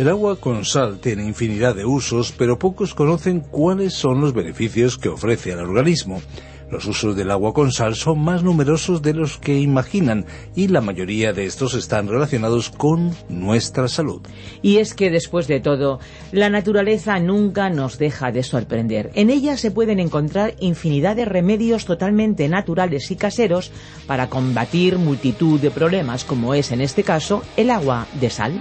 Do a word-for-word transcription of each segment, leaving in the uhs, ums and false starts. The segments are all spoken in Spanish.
El agua con sal tiene infinidad de usos, pero pocos conocen cuáles son los beneficios que ofrece al organismo. Los usos del agua con sal son más numerosos de los que imaginan, y la mayoría de estos están relacionados con nuestra salud. Y es que, después de todo, la naturaleza nunca nos deja de sorprender. En ella se pueden encontrar infinidad de remedios totalmente naturales y caseros para combatir multitud de problemas, como es, en este caso, el agua de sal.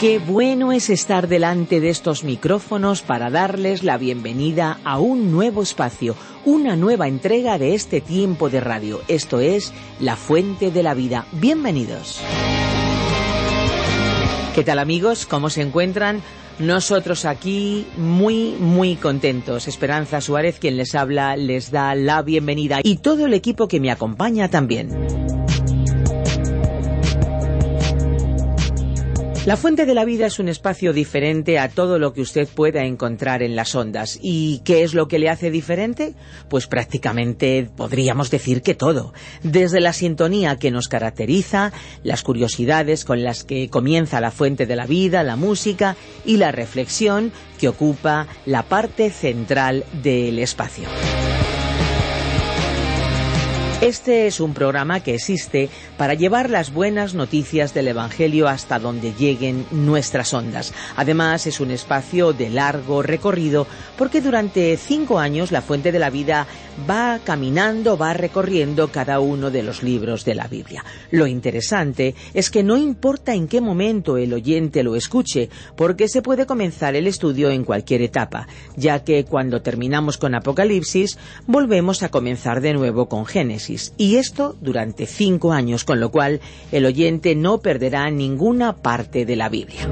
Qué bueno es estar delante de estos micrófonos para darles la bienvenida a un nuevo espacio, una nueva entrega de este tiempo de radio. Esto es La Fuente de la Vida. Bienvenidos. ¿Qué tal, amigos? ¿Cómo se encuentran? Nosotros aquí muy, muy contentos. Esperanza Suárez, quien les habla, les da la bienvenida, y todo el equipo que me acompaña también. La Fuente de la Vida es un espacio diferente a todo lo que usted pueda encontrar en las ondas. ¿Y qué es lo que le hace diferente? Pues prácticamente podríamos decir que todo. Desde la sintonía que nos caracteriza, las curiosidades con las que comienza La Fuente de la Vida, la música y la reflexión que ocupa la parte central del espacio. Este es un programa que existe para llevar las buenas noticias del Evangelio hasta donde lleguen nuestras ondas. Además, es un espacio de largo recorrido, porque durante cinco años La Fuente de la Vida va caminando, va recorriendo cada uno de los libros de la Biblia. Lo interesante es que no importa en qué momento el oyente lo escuche, porque se puede comenzar el estudio en cualquier etapa, ya que cuando terminamos con Apocalipsis, volvemos a comenzar de nuevo con Génesis. Y esto durante cinco años, con lo cual el oyente no perderá ninguna parte de la Biblia.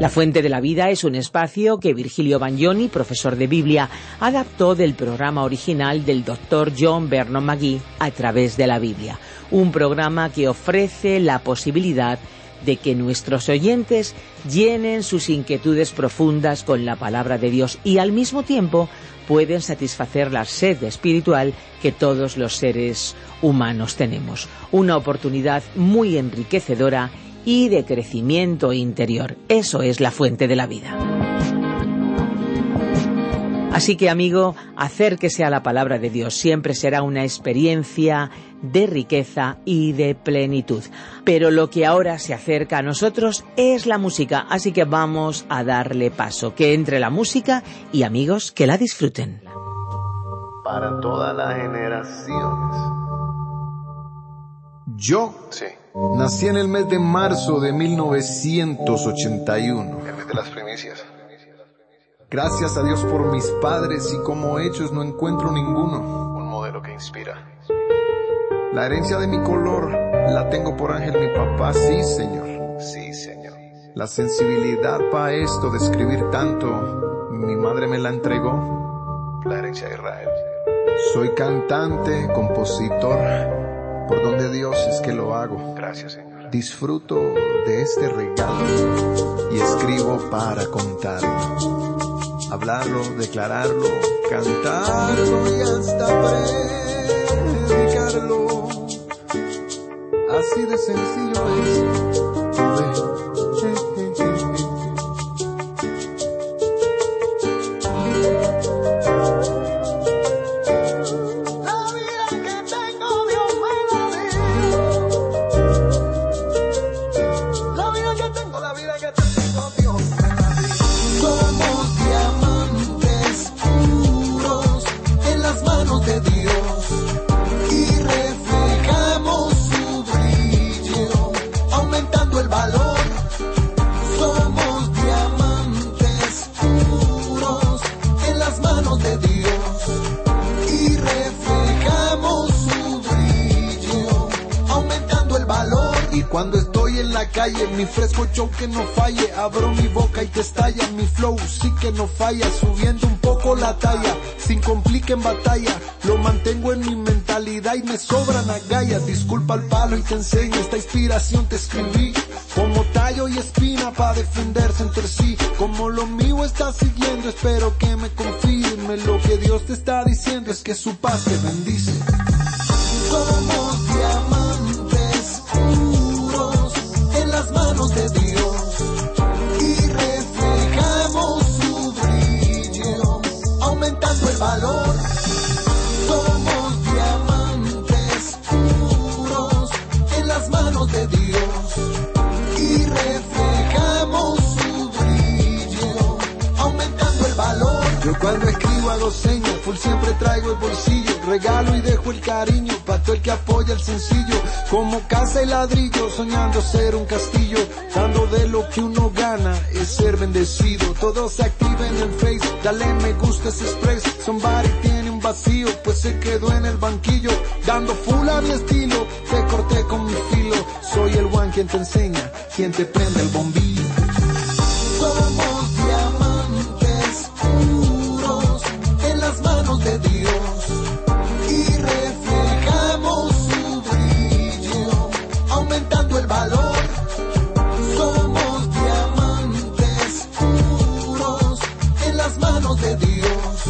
La Fuente de la Vida es un espacio que Virgilio Baglioni, profesor de Biblia, adaptó del programa original del doctor John Vernon McGee, A Través de la Biblia. Un programa que ofrece la posibilidad de que nuestros oyentes llenen sus inquietudes profundas con la palabra de Dios, y al mismo tiempo pueden satisfacer la sed espiritual que todos los seres humanos tenemos. Una oportunidad muy enriquecedora y de crecimiento interior. Eso es La Fuente de la Vida. Así que, amigo, acérquese a la palabra de Dios. Siempre será una experiencia de riqueza y de plenitud. Pero lo que ahora se acerca a nosotros es la música, así que vamos a darle paso. Que entre la música y, amigos, que la disfruten. Para todas las generaciones. Yo sí. nací en el mes de marzo de mil novecientos ochenta y uno. El mes de las primicias. Gracias a Dios por mis padres, y como hechos no encuentro ninguno. Un modelo que inspira. La herencia de mi color la tengo por Ángel, mi papá. Sí, señor. Sí, señor. La sensibilidad para esto de escribir tanto, mi madre me la entregó. La herencia de Israel. Soy cantante, compositor. Por don de Dios es que lo hago. Gracias, señor. Disfruto de este regalo y escribo para contarlo. Hablarlo, declararlo, cantarlo y hasta predicarlo. Así de sencillo es. La vida que tengo, Dios me la dio. La vida que tengo, la vida que tengo, Dios me la dio. Somos diamantes puros en las manos de Dios. Valor. la calle, mi fresco show que no falle, abro mi boca y te estalla, mi flow sí que no falla, subiendo un poco la talla, sin complique en batalla, lo mantengo en mi mentalidad y me sobran agallas, disculpa al palo y te enseño, esta inspiración te escribí, como tallo y espina para defenderse entre sí, como lo mío está siguiendo, espero que me confirme, lo que Dios te está diciendo es que su paz te bendice. Somos diamantes puros en las manos de Dios y reflejamos su brillo, aumentando el valor. Somos diamantes puros en las manos de Dios y reflejamos su brillo, aumentando el valor. Yo cuando escribo hago señas, full siempre traigo el bolsillo, regalo y dejo el cariño para todo el que apoya el sencillo, como casa y ladrillo, soñando ser un castillo, dando de lo que uno gana, es ser bendecido. Todos se activen en Face, dale me gusta ese express, somebody tiene un vacío, pues se quedó en el banquillo, dando full a mi estilo, te corté con mi filo, soy el one quien te enseña, quien te prende el bombillo. Somos diamantes puros en las manos de Dios, aumentando el valor. Somos diamantes puros en las manos de Dios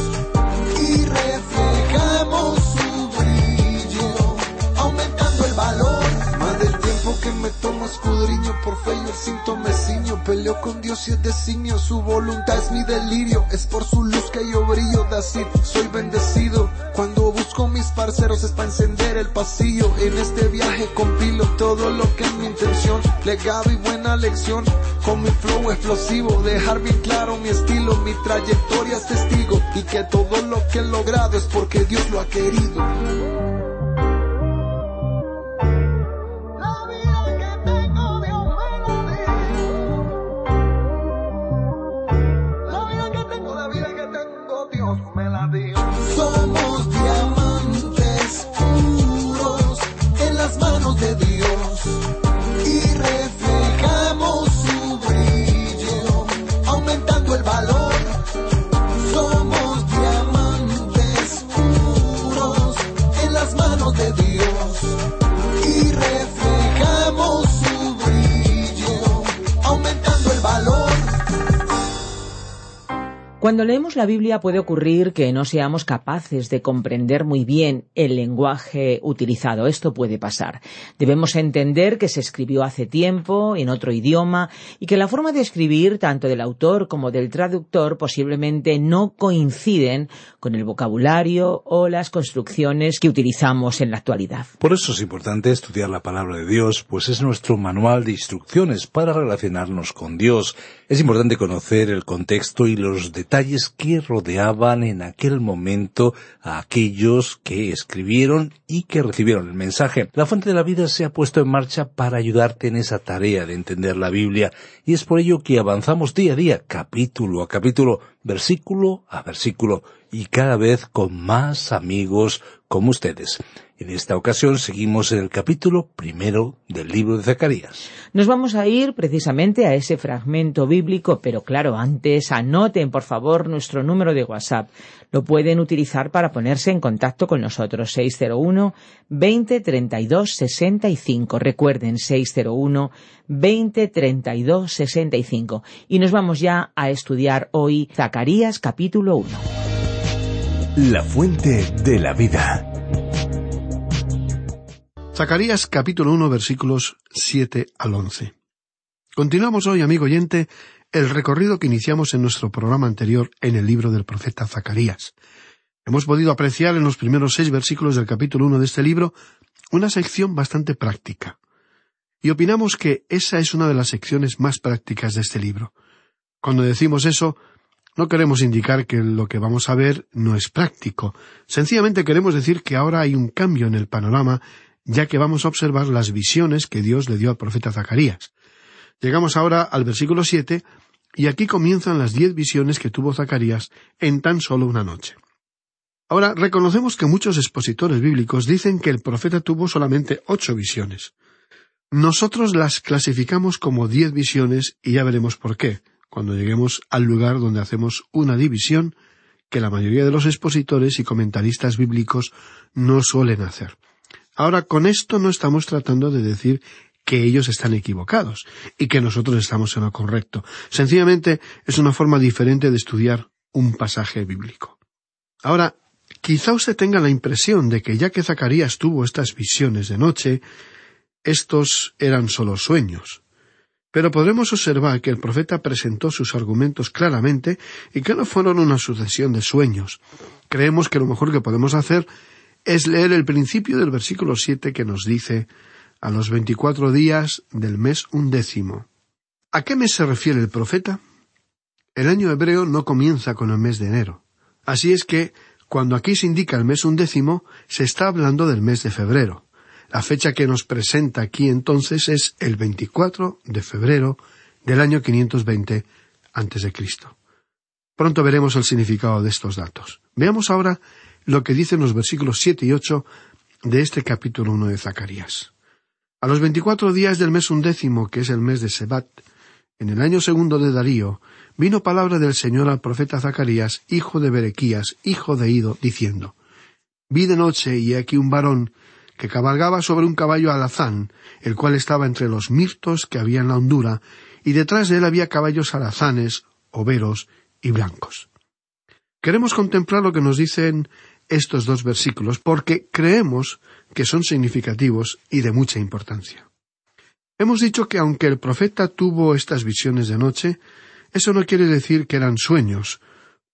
y reflejamos su brillo, aumentando el valor. Más del tiempo que me tomo escudriño, por fe y el cinto me ciño, peleo con Dios y es designio, su voluntad es mi delirio, es por su luz que yo brillo, así soy bendecido. Cuando con mis parceros es para encender el pasillo, en este viaje compilo todo lo que es mi intención, legado y buena lección, con mi flow explosivo, dejar bien claro mi estilo, mi trayectoria es testigo, y que todo lo que he logrado es porque Dios lo ha querido. Cuando leemos la Biblia puede ocurrir que no seamos capaces de comprender muy bien el lenguaje utilizado. Esto puede pasar. Debemos entender que se escribió hace tiempo, en otro idioma, y que la forma de escribir, tanto del autor como del traductor, posiblemente no coinciden con el vocabulario o las construcciones que utilizamos en la actualidad. Por eso es importante estudiar la palabra de Dios, pues es nuestro manual de instrucciones para relacionarnos con Dios. Es importante conocer el contexto y los detalles detalles que rodeaban en aquel momento a aquellos que escribieron y que recibieron el mensaje. La Fuente de la Vida se ha puesto en marcha para ayudarte en esa tarea de entender la Biblia, y es por ello que avanzamos día a día, capítulo a capítulo, versículo a versículo, y cada vez con más amigos como ustedes. En esta ocasión seguimos en el capítulo primero del libro de Zacarías. Nos vamos a ir precisamente a ese fragmento bíblico, pero claro, antes anoten por favor nuestro número de WhatsApp. Lo pueden utilizar para ponerse en contacto con nosotros, seis cero uno, veinte, treinta y dos, sesenta y cinco. Recuerden, seis cero uno, veinte, treinta y dos, sesenta y cinco. Y nos vamos ya a estudiar hoy Zacarías capítulo uno. La Fuente de la Vida. Zacarías capítulo uno versículos siete al once. Continuamos hoy, amigo oyente, el recorrido que iniciamos en nuestro programa anterior en el libro del profeta Zacarías. Hemos podido apreciar en los primeros seis versículos del capítulo uno de este libro una sección bastante práctica. Y opinamos que esa es una de las secciones más prácticas de este libro. Cuando decimos eso, no queremos indicar que lo que vamos a ver no es práctico. Sencillamente queremos decir que ahora hay un cambio en el panorama, ya que vamos a observar las visiones que Dios le dio al profeta Zacarías. Llegamos ahora al versículo siete, y aquí comienzan las diez visiones que tuvo Zacarías en tan solo una noche. Ahora, reconocemos que muchos expositores bíblicos dicen que el profeta tuvo solamente ocho visiones. Nosotros las clasificamos como diez visiones y ya veremos por qué, cuando lleguemos al lugar donde hacemos una división que la mayoría de los expositores y comentaristas bíblicos no suelen hacer. Ahora, con esto no estamos tratando de decir que ellos están equivocados y que nosotros estamos en lo correcto. Sencillamente, es una forma diferente de estudiar un pasaje bíblico. Ahora, quizá usted tenga la impresión de que ya que Zacarías tuvo estas visiones de noche, estos eran solo sueños. Pero podremos observar que el profeta presentó sus argumentos claramente y que no fueron una sucesión de sueños. Creemos que lo mejor que podemos hacer es leer el principio del versículo siete que nos dice: a los veinticuatro días del mes undécimo. ¿A qué mes se refiere el profeta? El año hebreo no comienza con el mes de enero. Así es que, cuando aquí se indica el mes undécimo, se está hablando del mes de febrero. La fecha que nos presenta aquí entonces es el veinticuatro de febrero del año quinientos veinte antes de Cristo. Pronto veremos el significado de estos datos. Veamos ahora lo que dicen los versículos siete y ocho de este capítulo uno de Zacarías. A los veinticuatro días del mes undécimo, que es el mes de Sebat, en el año segundo de Darío, vino palabra del Señor al profeta Zacarías, hijo de Berequías, hijo de Ido, diciendo: vi de noche, y he aquí un varón que cabalgaba sobre un caballo alazán, el cual estaba entre los mirtos que había en la hondura, y detrás de él había caballos alazanes, overos y blancos. Queremos contemplar lo que nos dicen estos dos versículos, porque creemos que son significativos y de mucha importancia. Hemos dicho que aunque el profeta tuvo estas visiones de noche, eso no quiere decir que eran sueños,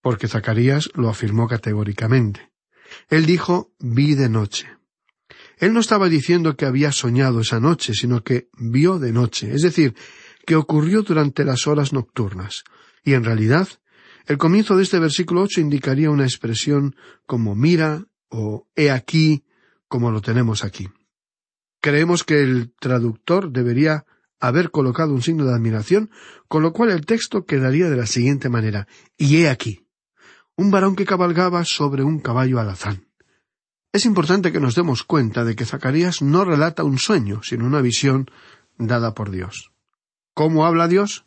porque Zacarías lo afirmó categóricamente. Él dijo: vi de noche. Él no estaba diciendo que había soñado esa noche, sino que vio de noche, es decir, que ocurrió durante las horas nocturnas. Y en realidad, el comienzo de este versículo ocho indicaría una expresión como mira o he aquí, como lo tenemos aquí. Creemos que el traductor debería haber colocado un signo de admiración, con lo cual el texto quedaría de la siguiente manera: y he aquí, un varón que cabalgaba sobre un caballo alazán. Es importante que nos demos cuenta de que Zacarías no relata un sueño, sino una visión dada por Dios. ¿Cómo habla Dios?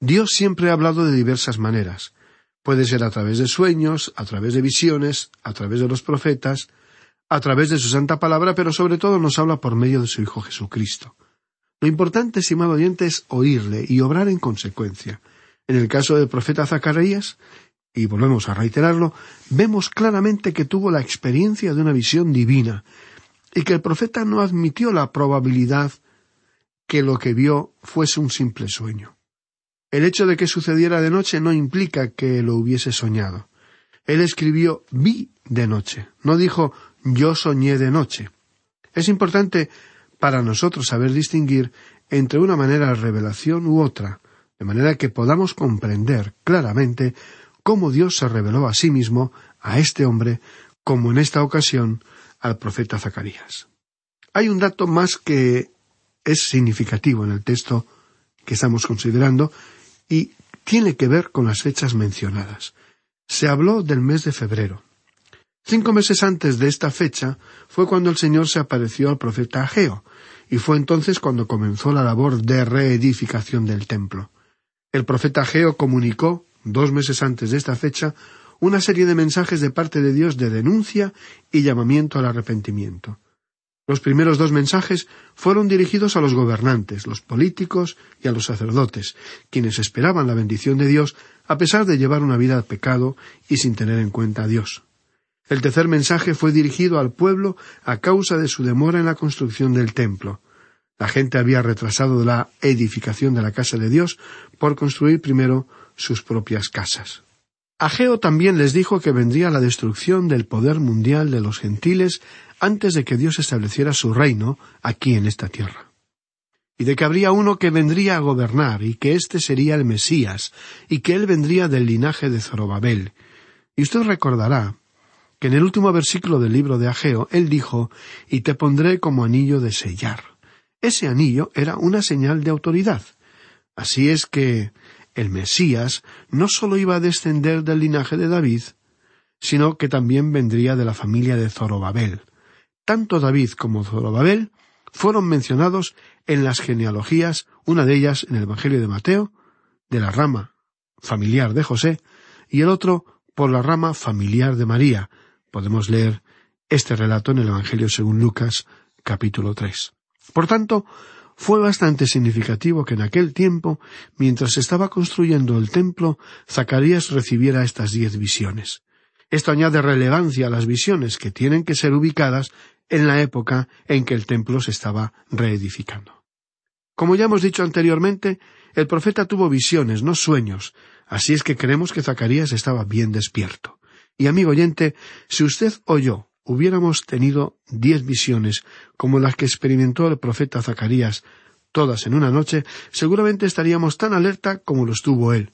Dios siempre ha hablado de diversas maneras. Puede ser a través de sueños, a través de visiones, a través de los profetas, a través de su santa palabra, pero sobre todo nos habla por medio de su Hijo Jesucristo. Lo importante, estimado oyente, es oírle y obrar en consecuencia. En el caso del profeta Zacarías, y volvemos a reiterarlo, vemos claramente que tuvo la experiencia de una visión divina y que el profeta no admitió la probabilidad que lo que vio fuese un simple sueño. El hecho de que sucediera de noche no implica que lo hubiese soñado. Él escribió «vi de noche», no dijo «yo soñé de noche». Es importante para nosotros saber distinguir entre una manera de revelación u otra, de manera que podamos comprender claramente cómo Dios se reveló a sí mismo, a este hombre, como en esta ocasión al profeta Zacarías. Hay un dato más que es significativo en el texto que estamos considerando y tiene que ver con las fechas mencionadas. Se habló del mes de febrero. Cinco meses antes de esta fecha fue cuando el Señor se apareció al profeta Ageo, y fue entonces cuando comenzó la labor de reedificación del templo. El profeta Ageo comunicó, dos meses antes de esta fecha, una serie de mensajes de parte de Dios de denuncia y llamamiento al arrepentimiento. Los primeros dos mensajes fueron dirigidos a los gobernantes, los políticos y a los sacerdotes, quienes esperaban la bendición de Dios a pesar de llevar una vida de pecado y sin tener en cuenta a Dios. El tercer mensaje fue dirigido al pueblo a causa de su demora en la construcción del templo. La gente había retrasado la edificación de la casa de Dios por construir primero sus propias casas. Ageo también les dijo que vendría la destrucción del poder mundial de los gentiles antes de que Dios estableciera su reino aquí en esta tierra, y de que habría uno que vendría a gobernar, y que éste sería el Mesías, y que él vendría del linaje de Zorobabel. Y usted recordará que en el último versículo del libro de Ageo, él dijo: «Y te pondré como anillo de sellar». Ese anillo era una señal de autoridad. Así es que el Mesías no solo iba a descender del linaje de David, sino que también vendría de la familia de Zorobabel. Tanto David como Zorobabel fueron mencionados en las genealogías, una de ellas en el Evangelio de Mateo, de la rama familiar de José, y el otro por la rama familiar de María. Podemos leer este relato en el Evangelio según Lucas, capítulo tres. Por tanto, fue bastante significativo que en aquel tiempo, mientras se estaba construyendo el templo, Zacarías recibiera estas diez visiones. Esto añade relevancia a las visiones que tienen que ser ubicadas en la época en que el templo se estaba reedificando. Como ya hemos dicho anteriormente, el profeta tuvo visiones, no sueños, así es que creemos que Zacarías estaba bien despierto. Y amigo oyente, si usted o yo hubiéramos tenido diez visiones como las que experimentó el profeta Zacarías, todas en una noche, seguramente estaríamos tan alerta como lo estuvo él.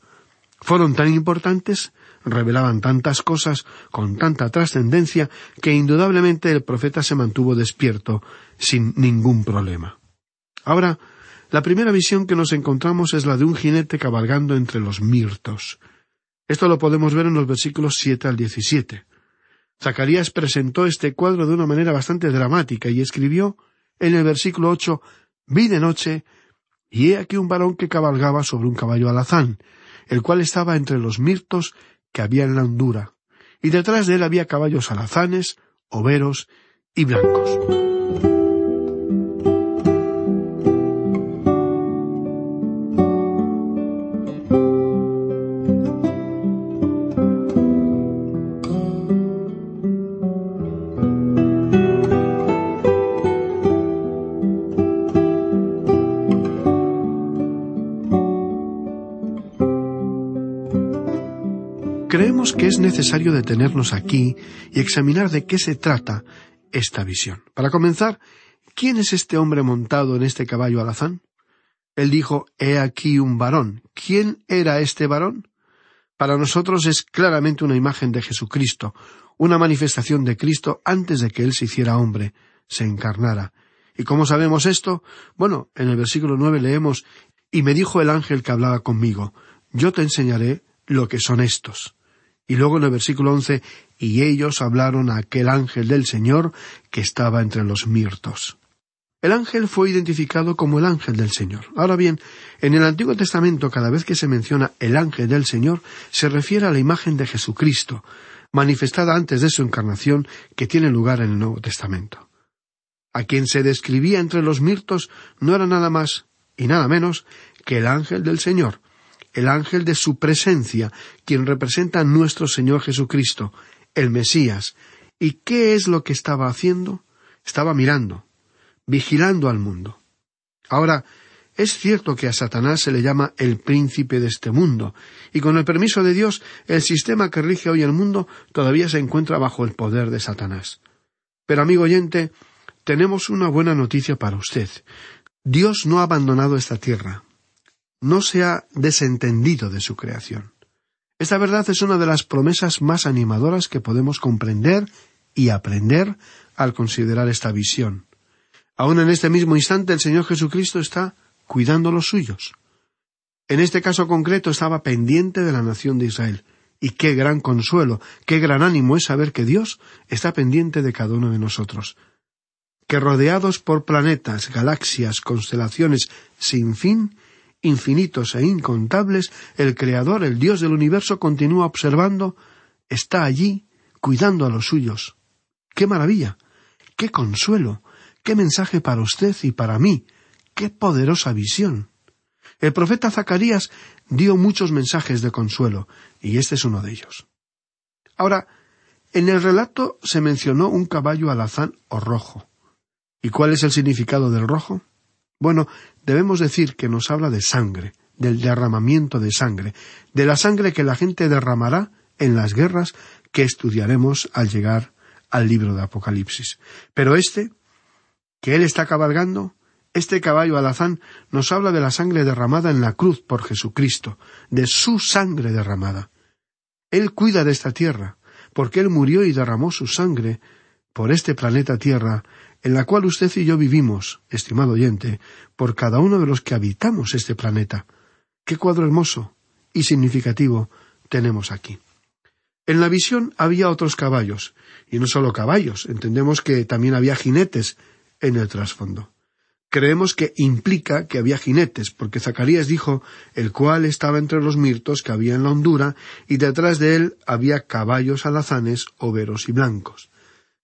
Fueron tan importantes, revelaban tantas cosas con tanta trascendencia, que indudablemente el profeta se mantuvo despierto sin ningún problema. Ahora, la primera visión que nos encontramos es la de un jinete cabalgando entre los mirtos. Esto lo podemos ver en los versículos siete al diecisiete. Zacarías presentó este cuadro de una manera bastante dramática y escribió en el versículo ocho: «Vi de noche, y he aquí un varón que cabalgaba sobre un caballo alazán, el cual estaba entre los mirtos que había en la hondura, y detrás de él había caballos alazanes, overos y blancos». Creemos que es necesario detenernos aquí y examinar de qué se trata esta visión. Para comenzar, ¿quién es este hombre montado en este caballo alazán? Él dijo: «He aquí un varón». ¿Quién era este varón? Para nosotros es claramente una imagen de Jesucristo, una manifestación de Cristo antes de que Él se hiciera hombre, se encarnara. ¿Y cómo sabemos esto? Bueno, en el versículo nueve leemos: «Y me dijo el ángel que hablaba conmigo, yo te enseñaré lo que son estos». Y luego en el versículo once: «Y ellos hablaron a aquel ángel del Señor que estaba entre los mirtos». El ángel fue identificado como el ángel del Señor. Ahora bien, en el Antiguo Testamento, cada vez que se menciona el ángel del Señor, se refiere a la imagen de Jesucristo, manifestada antes de su encarnación, que tiene lugar en el Nuevo Testamento. A quien se describía entre los mirtos no era nada más y nada menos que el ángel del Señor, el ángel de su presencia, quien representa a nuestro Señor Jesucristo, el Mesías. ¿Y qué es lo que estaba haciendo? Estaba mirando, vigilando al mundo. Ahora, es cierto que a Satanás se le llama el príncipe de este mundo, y con el permiso de Dios, el sistema que rige hoy el mundo todavía se encuentra bajo el poder de Satanás. Pero, amigo oyente, tenemos una buena noticia para usted. Dios no ha abandonado esta tierra. No se ha desentendido de su creación. Esta verdad es una de las promesas más animadoras que podemos comprender y aprender al considerar esta visión. Aún en este mismo instante el Señor Jesucristo está cuidando los suyos. En este caso concreto estaba pendiente de la nación de Israel. Y qué gran consuelo, qué gran ánimo es saber que Dios está pendiente de cada uno de nosotros. Que rodeados por planetas, galaxias, constelaciones sin fin, infinitos e incontables, el Creador, el Dios del universo, continúa observando, está allí, cuidando a los suyos. ¡Qué maravilla! ¡Qué consuelo! ¡Qué mensaje para usted y para mí! ¡Qué poderosa visión! El profeta Zacarías dio muchos mensajes de consuelo, y este es uno de ellos. Ahora, en el relato se mencionó un caballo alazán o rojo. ¿Y cuál es el significado del rojo? Bueno, debemos decir que nos habla de sangre, del derramamiento de sangre, de la sangre que la gente derramará en las guerras que estudiaremos al llegar al libro de Apocalipsis. Pero este, que él está cabalgando, este caballo alazán, nos habla de la sangre derramada en la cruz por Jesucristo, de su sangre derramada. Él cuida de esta tierra, porque él murió y derramó su sangre por este planeta Tierra, en la cual usted y yo vivimos, estimado oyente, por cada uno de los que habitamos este planeta. ¡Qué cuadro hermoso y significativo tenemos aquí! En la visión había otros caballos, y no solo caballos, entendemos que también había jinetes en el trasfondo. creemos que implica que había jinetes, porque Zacarías dijo, el cual estaba entre los mirtos que había en la hondura, y detrás de él había caballos alazanes, overos y blancos.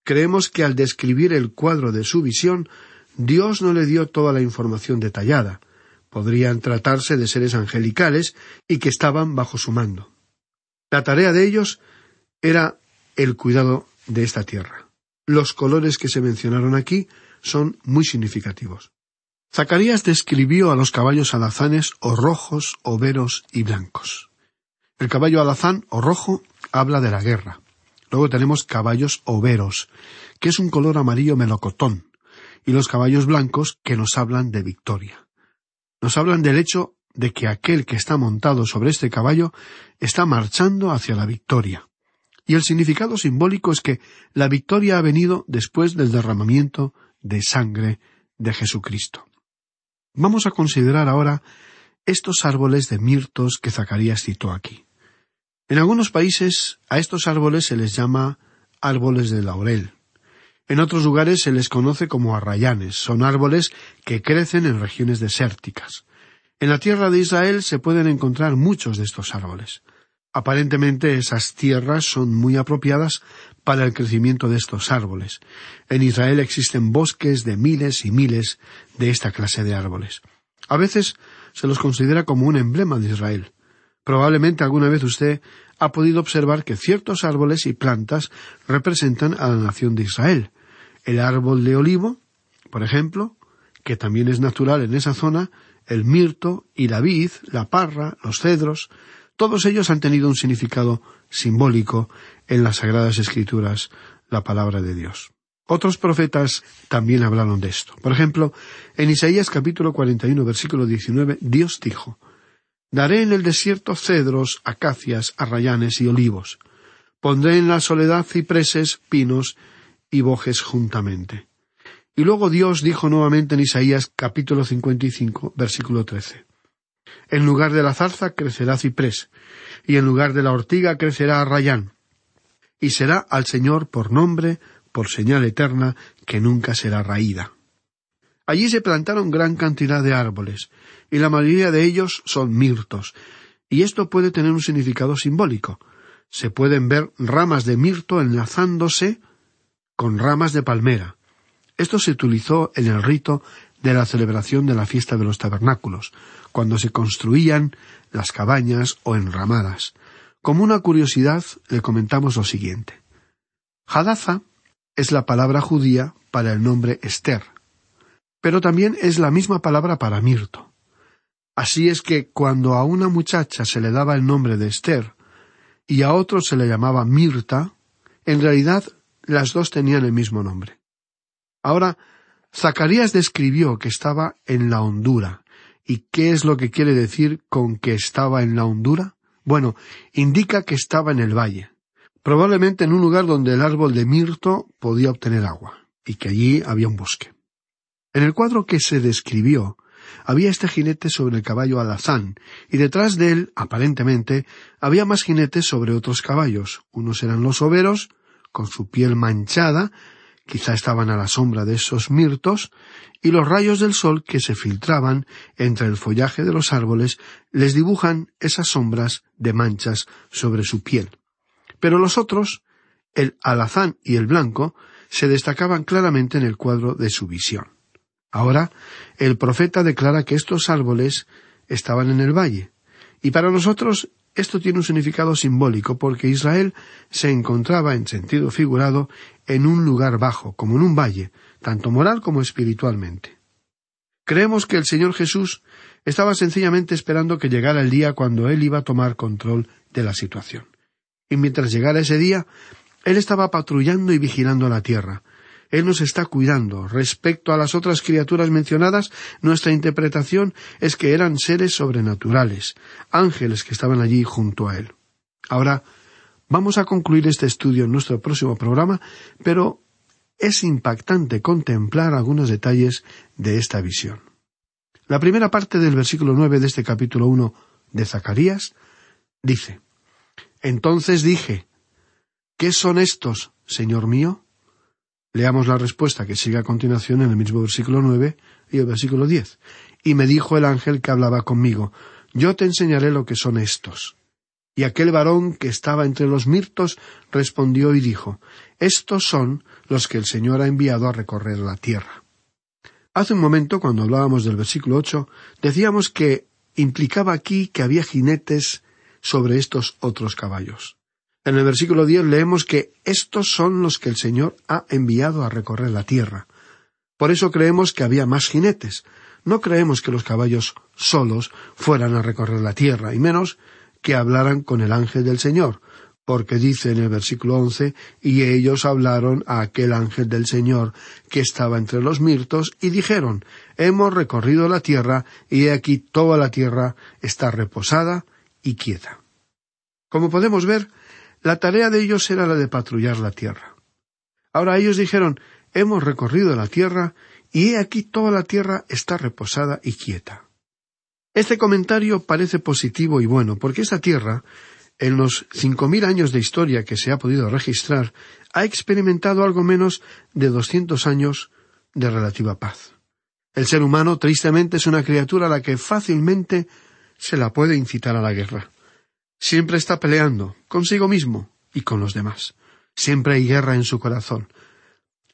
Creemos que al describir el cuadro de su visión, Dios no le dio toda la información detallada. Podrían tratarse de seres angelicales y que estaban bajo su mando. La tarea de ellos era el cuidado de esta tierra. Los colores que se mencionaron aquí son muy significativos. Zacarías describió a los caballos alazanes o rojos, overos y blancos. El caballo alazán o rojo habla de la guerra. Luego tenemos caballos overos, que es un color amarillo melocotón, y los caballos blancos que nos hablan de victoria. Nos hablan del hecho de que aquel que está montado sobre este caballo está marchando hacia la victoria. Y el significado simbólico es que la victoria ha venido después del derramamiento de sangre de Jesucristo. Vamos a considerar ahora estos árboles de mirtos que Zacarías citó aquí. En algunos países a estos árboles se les llama árboles de laurel. En otros lugares se les conoce como arrayanes. Son árboles que crecen en regiones desérticas. En la tierra de Israel se pueden encontrar muchos de estos árboles. Aparentemente esas tierras son muy apropiadas para el crecimiento de estos árboles. En Israel existen bosques de miles y miles de esta clase de árboles. A veces se los considera como un emblema de Israel. Probablemente alguna vez usted ha podido observar que ciertos árboles y plantas representan a la nación de Israel. El árbol de olivo, por ejemplo, que también es natural en esa zona, el mirto y la vid, la parra, los cedros, todos ellos han tenido un significado simbólico en las Sagradas Escrituras, la palabra de Dios. Otros profetas también hablaron de esto. Por ejemplo, en Isaías capítulo cuarenta y uno, versículo diecinueve, Dios dijo, «Daré en el desierto cedros, acacias, arrayanes y olivos. Pondré en la soledad cipreses, pinos y bojes juntamente». Y luego Dios dijo nuevamente en Isaías capítulo cincuenta y cinco, versículo trece, «En lugar de la zarza crecerá ciprés, y en lugar de la ortiga crecerá arrayán, y será al Señor por nombre, por señal eterna, que nunca será raída». Allí se plantaron gran cantidad de árboles, y la mayoría de ellos son mirtos, y esto puede tener un significado simbólico. Se pueden ver ramas de mirto enlazándose con ramas de palmera. Esto se utilizó en el rito de la celebración de la fiesta de los tabernáculos, cuando se construían las cabañas o enramadas. Como una curiosidad, le comentamos lo siguiente. Hadaza es la palabra judía para el nombre Esther, pero también es la misma palabra para mirto. Así es que cuando a una muchacha se le daba el nombre de Esther y a otro se le llamaba Mirta, en realidad las dos tenían el mismo nombre. Ahora, Zacarías describió que estaba en la hondura. ¿Y qué es lo que quiere decir con que estaba en la hondura? Bueno, indica que estaba en el valle, probablemente en un lugar donde el árbol de mirto podía obtener agua, y que allí había un bosque. En el cuadro que se describió, había este jinete sobre el caballo alazán, y detrás de él, aparentemente, había más jinetes sobre otros caballos. Unos eran los overos, con su piel manchada, quizá estaban a la sombra de esos mirtos, y los rayos del sol que se filtraban entre el follaje de los árboles les dibujan esas sombras de manchas sobre su piel. Pero los otros, el alazán y el blanco, se destacaban claramente en el cuadro de su visión. Ahora, el profeta declara que estos árboles estaban en el valle, y para nosotros esto tiene un significado simbólico, porque Israel se encontraba, en sentido figurado, en un lugar bajo, como en un valle, tanto moral como espiritualmente. Creemos que el Señor Jesús estaba sencillamente esperando que llegara el día cuando Él iba a tomar control de la situación. Y mientras llegara ese día, Él estaba patrullando y vigilando la tierra. Él nos está cuidando. Respecto a las otras criaturas mencionadas, nuestra interpretación es que eran seres sobrenaturales, ángeles que estaban allí junto a Él. Ahora, vamos a concluir este estudio en nuestro próximo programa, pero es impactante contemplar algunos detalles de esta visión. La primera parte del versículo nueve de este capítulo uno de Zacarías dice, «Entonces dije, ¿qué son estos, Señor mío? Leamos la respuesta que sigue a continuación en el mismo versículo nueve y el versículo diez. Y me dijo el ángel que hablaba conmigo, yo te enseñaré lo que son estos. Y aquel varón que estaba entre los mirtos respondió y dijo, estos son los que el Señor ha enviado a recorrer la tierra. Hace un momento, cuando hablábamos del versículo ocho, decíamos que implicaba aquí que había jinetes sobre estos otros caballos. En el versículo diez leemos que estos son los que el Señor ha enviado a recorrer la tierra. Por eso creemos que había más jinetes. No creemos que los caballos solos fueran a recorrer la tierra, y menos que hablaran con el ángel del Señor, porque dice en el versículo once, y ellos hablaron a aquel ángel del Señor que estaba entre los mirtos, y dijeron, hemos recorrido la tierra, y he aquí toda la tierra está reposada y quieta. Como podemos ver, la tarea de ellos era la de patrullar la tierra. Ahora ellos dijeron, hemos recorrido la tierra, y he aquí toda la tierra está reposada y quieta. Este comentario parece positivo y bueno, porque esta tierra, en los cinco mil años de historia que se ha podido registrar, ha experimentado algo menos de doscientos años de relativa paz. El ser humano, tristemente, es una criatura a la que fácilmente se la puede incitar a la guerra. Siempre está peleando, consigo mismo y con los demás. Siempre hay guerra en su corazón.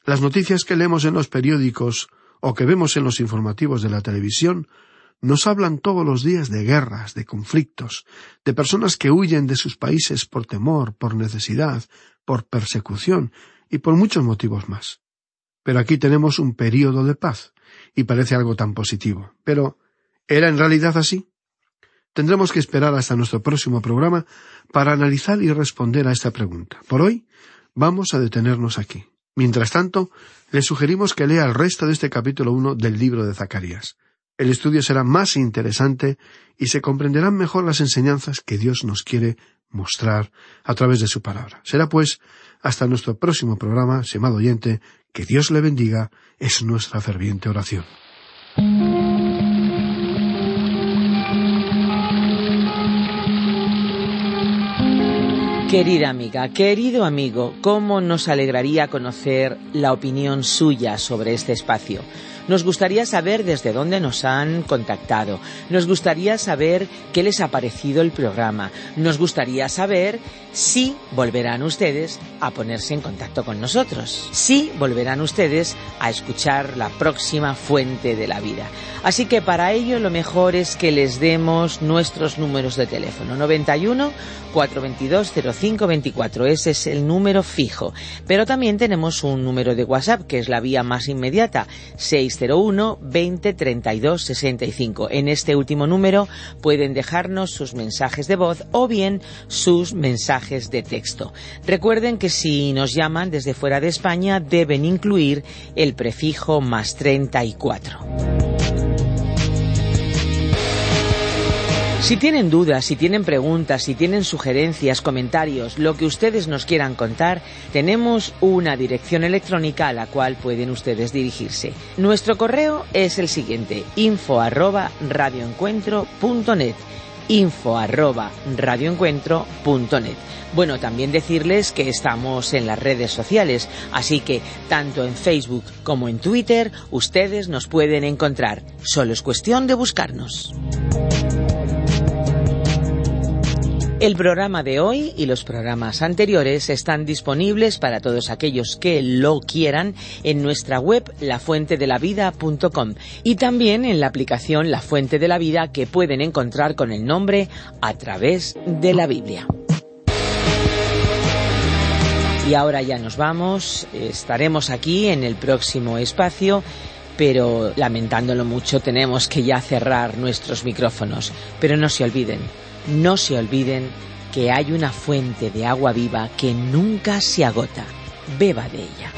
Las noticias que leemos en los periódicos o que vemos en los informativos de la televisión nos hablan todos los días de guerras, de conflictos, de personas que huyen de sus países por temor, por necesidad, por persecución y por muchos motivos más. Pero aquí tenemos un período de paz, y parece algo tan positivo. Pero, ¿era en realidad así? Tendremos que esperar hasta nuestro próximo programa para analizar y responder a esta pregunta. Por hoy, vamos a detenernos aquí. Mientras tanto, le sugerimos que lea el resto de este capítulo uno del libro de Zacarías. El estudio será más interesante y se comprenderán mejor las enseñanzas que Dios nos quiere mostrar a través de su palabra. Será pues hasta nuestro próximo programa, estimado oyente, que Dios le bendiga, es nuestra ferviente oración. Querida amiga, querido amigo, ¿cómo nos alegraría conocer la opinión suya sobre este espacio? Nos gustaría saber desde dónde nos han contactado, nos gustaría saber qué les ha parecido el programa, nos gustaría saber si volverán ustedes a ponerse en contacto con nosotros, si volverán ustedes a escuchar la próxima Fuente de la Vida. Así que para ello lo mejor es que les demos nuestros números de teléfono, noventa y uno, cuatrocientos veintidós, cero cinco veinticuatro, ese es el número fijo, pero también tenemos un número de WhatsApp que es la vía más inmediata, seis cero uno, veinte, treinta y dos, sesenta y cinco. En este último número pueden dejarnos sus mensajes de voz o bien sus mensajes de texto. Recuerden que si nos llaman desde fuera de España deben incluir el prefijo más treinta y cuatro. Si tienen dudas, si tienen preguntas, si tienen sugerencias, comentarios, lo que ustedes nos quieran contar, tenemos una dirección electrónica a la cual pueden ustedes dirigirse. Nuestro correo es el siguiente, info arroba radioencuentro punto net, info arroba radioencuentro punto net. Bueno, también decirles que estamos en las redes sociales, así que tanto en Facebook como en Twitter, ustedes nos pueden encontrar. Solo es cuestión de buscarnos. El programa de hoy y los programas anteriores están disponibles para todos aquellos que lo quieran en nuestra web la fuente de la vida punto com y también en la aplicación La Fuente de la Vida que pueden encontrar con el nombre A Través de la Biblia. Y ahora ya nos vamos, estaremos aquí en el próximo espacio. Pero lamentándolo mucho tenemos que ya cerrar nuestros micrófonos. Pero no se olviden, no se olviden que hay una fuente de agua viva que nunca se agota. Beba de ella.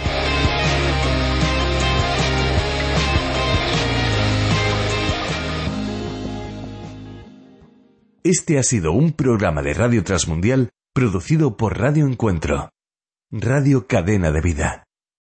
Este ha sido un programa de Radio Transmundial producido por Radio Encuentro, Radio Cadena de Vida.